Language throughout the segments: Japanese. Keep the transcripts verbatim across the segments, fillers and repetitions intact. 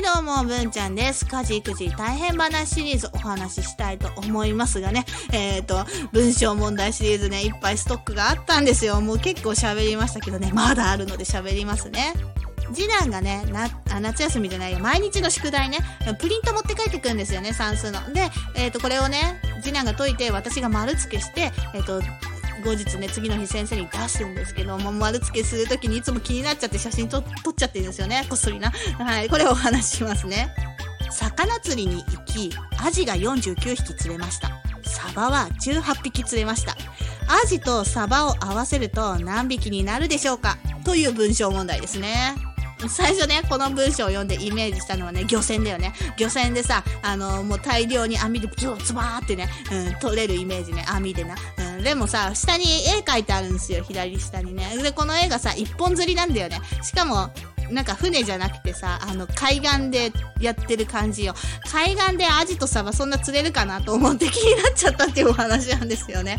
はいどうも文ちゃんです。家事育児大変話シリーズお話ししたいと思いますがね、えーと文章問題シリーズね、いっぱいストックがあったんですよ。もう結構喋りましたけどね、まだあるので喋りますね。次男がね、なあ夏休みじゃないよ、毎日の宿題ね、プリント持って帰ってくるんですよね、算数の。で、えーとこれをね、次男が解いて私が丸付けして、えーと後日ね、次の日先生に出すんですけども、丸付けするときにいつも気になっちゃって写真と撮っちゃってるんですよね、こっそりな。はい、これをお話ししますね。魚釣りに行き、アジがよんじゅうきゅうひき釣れました。サバはじゅうはっぴき釣れました。アジとサバを合わせると何匹になるでしょうか、という文章問題ですね。最初ね、この文章を読んでイメージしたのはね、漁船だよね。漁船でさ、あのー、もう大量に網でズバーってね、うん、取れるイメージね、網でな。うん、でもさ、下に絵描いてあるんですよ、左下にね。で、この絵がさ、一本釣りなんだよね。しかも、なんか船じゃなくてさ、あの、海岸でやってる感じよ。海岸でアジとサバそんな釣れるかなと思って気になっちゃったっていうお話なんですよね。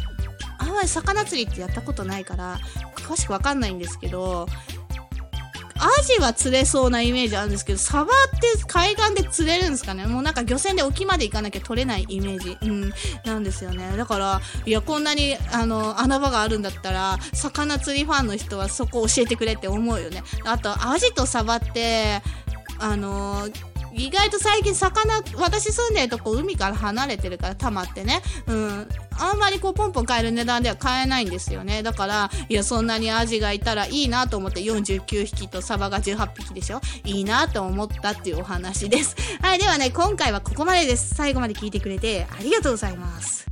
あんまり魚釣りってやったことないから、詳しくわかんないんですけど、アジは釣れそうなイメージあるんですけど、サバって海岸で釣れるんですかね。もうなんか漁船で沖まで行かなきゃ取れないイメージ、うん、なんですよね。だから、いや、こんなに、あの、穴場があるんだったら、魚釣りファンの人はそこ教えてくれって思うよね。あと、アジとサバって、あのー、意外と最近魚、私住んでるとこ海から離れてるから溜まってね、うん、あんまりこうポンポン買える値段では買えないんですよね。だから、いや、そんなにアジがいたらいいなと思って、よんじゅうきゅうひきとサバがじゅうはっぴきでしょ、いいなと思ったっていうお話です。はい、ではね、今回はここまでです。最後まで聞いてくれてありがとうございます。